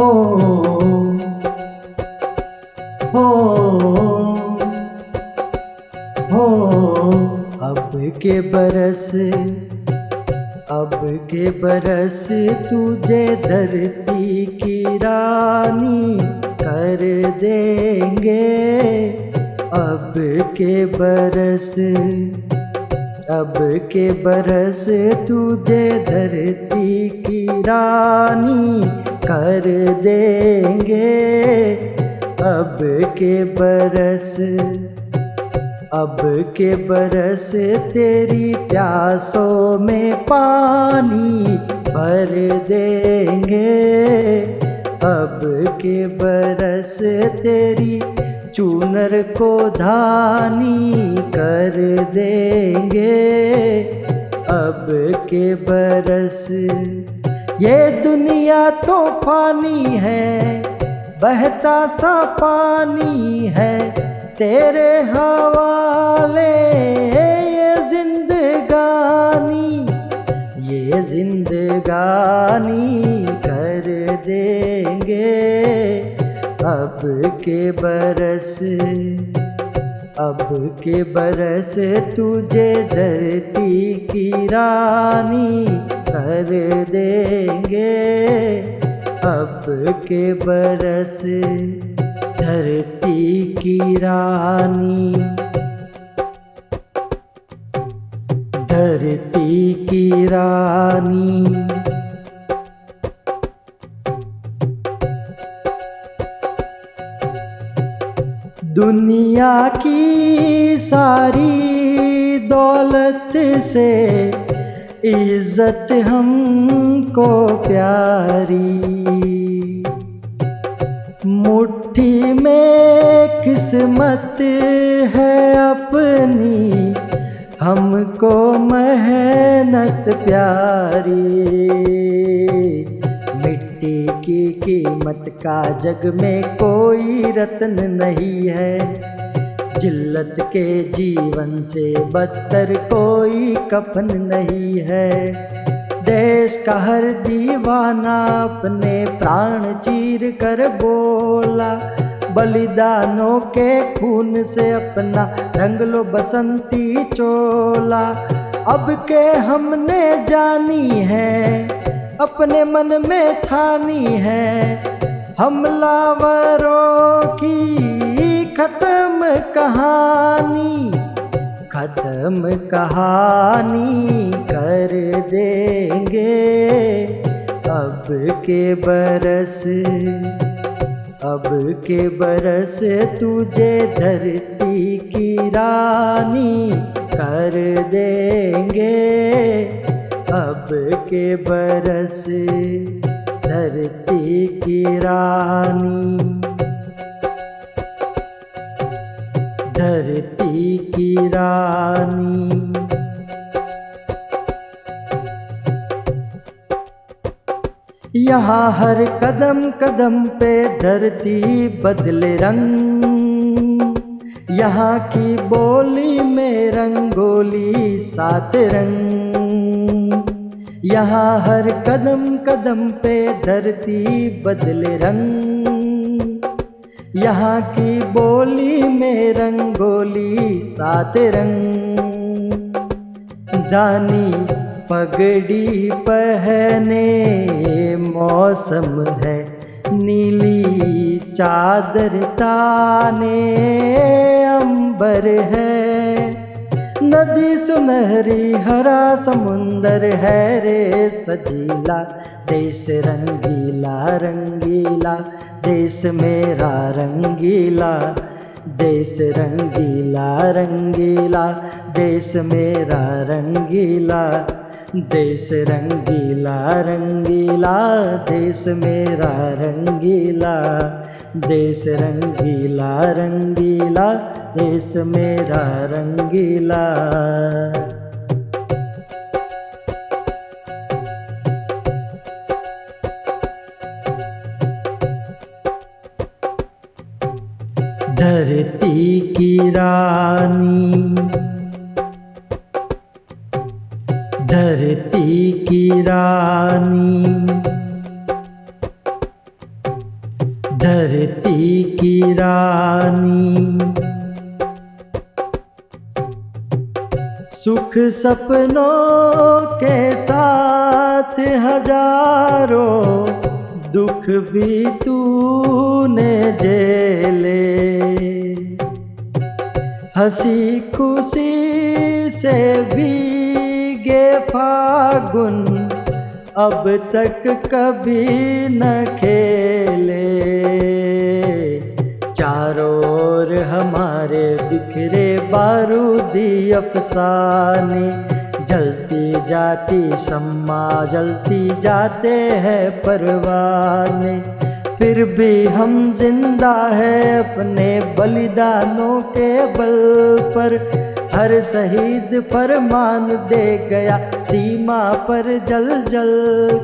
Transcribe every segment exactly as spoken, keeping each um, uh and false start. हो हो हो। अब के बरस अब के बरस तुझे धरती की रानी कर देंगे। अब के बरस अब के बरस तुझे धरती की रानी कर देंगे। अब के बरस अब के बरस तेरी प्यासों में पानी भर देंगे। अब के बरस तेरी चूनर को धानी कर देंगे। अब के बरस ये दुनिया तो फानी है, बहता सा पानी है, तेरे हवाले ये जिंदगानी ये जिंदगानी कर देंगे। अब के बरस अब के बरस तुझे धरती की रानी कर देंगे। अब के बरस धरती की रानी धरती की रानी। दुनिया की सारी दौलत से इज्जत हमको प्यारी, मुट्ठी में किस्मत है अपनी हमको मेहनत प्यारी। मिट्टी की कीमत का जग में कोई रत्न नहीं है, जिल्लत के जीवन से बदतर कोई कफन नहीं है। देश का हर दीवाना अपने प्राण चीर कर बोला, बलिदानों के खून से अपना रंग लो बसंती चोला। अब के हमने जानी है अपने मन में ठानी है, हमलावरों की खत्म कहानी खत्म कहानी कर देंगे। अब के बरस अब के बरस तुझे धरती की रानी कर देंगे। अब के बरस धरती की रानी धरती की रानी। यहाँ हर कदम कदम पे धरती बदले रंग, यहाँ की बोली में रंगोली सात रंग। यहाँ हर कदम कदम पे धरती बदले रंग, यहाँ की बोली में रंगोली सात रंग। दानी पगड़ी पहने मौसम है, नीली चादर ताने अंबर है। नदी सुनहरी हरा समुंदर है रे सजीला, देश रंगीला रंगीला देश मेरा रंगीला, देश रंगीला रंगीला देश मेरा रंगीला, देश रंगीला रंगीला देश मेरा रंगीला, देश रंगीला रंगीला देश मेरा रंगीला। धरती की रानी धरती की रानी। धरती की रानी, सुख सपनों के साथ हजारों दुख भी तूने झेले। हंसी खुशी से भीगे फागुन अब तक कभी न खेले। चारों ओर हमारे बिखरे बारूदी अफसाने, जलती जाती शम्मा जलती जाते हैं परवाने। फिर भी हम जिंदा है अपने बलिदानों के बल पर। हर शहीद फरमान दे गया सीमा पर जल जल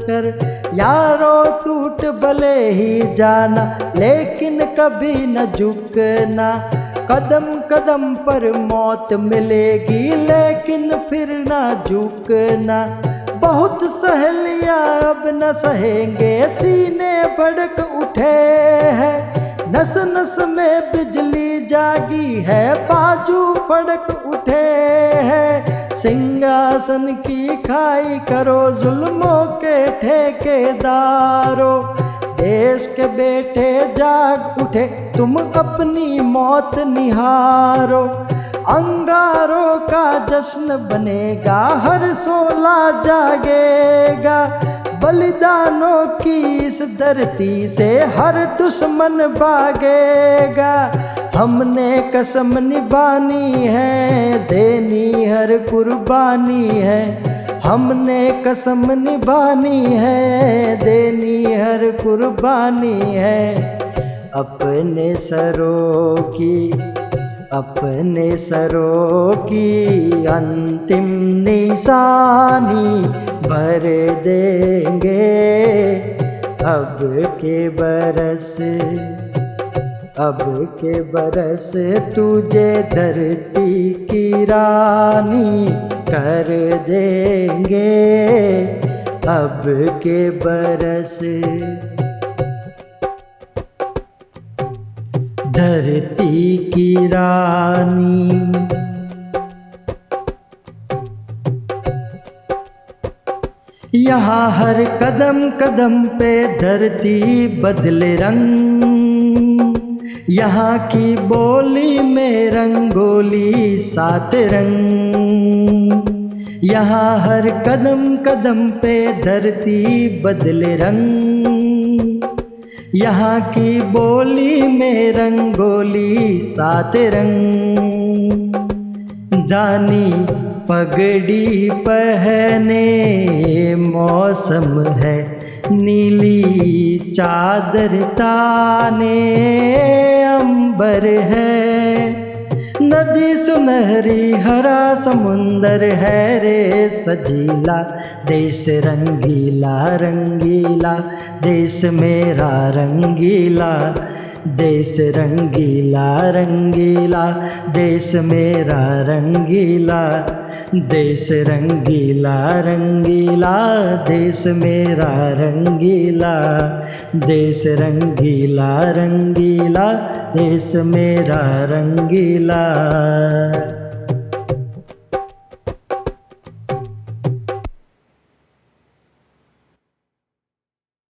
कर। यारों टूट भले ही जाना लेकिन कभी न झुकना। कदम कदम पर मौत मिलेगी लेकिन फिर ना झुकना। बहुत सहेलियाँ अब न सहेंगे सीने भड़क उठे हैं। नस नस में बिजली जागी है बाजू फड़क उठे हैं। सिंहासन की खाई करो जुल्मों के ठेकेदारों, देश के बेटे जाग उठे तुम अपनी मौत निहारो। अंगारों का जश्न बनेगा हर सोला जागेगा। बलिदानों की इस धरती से हर दुश्मन भागेगा। हमने कसम निभानी है देनी हर कुर्बानी है। हमने कसम निभानी है देनी हर कुर्बानी है। अपने सरों की अपने सरों की अंतिम निशानी भर देंगे अब के बरस। अब के बरस तुझे धरती की रानी कर देंगे अब के बरस। धरती की रानी। यहाँ हर कदम कदम पे धरती बदले रंग। यहाँ की बोली में रंगोली सात रंग। यहाँ हर कदम कदम पे धरती बदले रंग। यहाँ की बोली में रंगोली सात रंग। दानी पगड़ी पहने मौसम है नीली चादर ताने अंबर है। नदी सुनहरी हरा समुंदर है रे सजीला। देश रंगीला रंगीला देश मेरा रंगीला। देश रंगीला रंगीला देश मेरा रंगीला। देश रंगीला रंगीला देश मेरा रंगीला। देश रंगीला रंगीला देश मेरा रंगीला।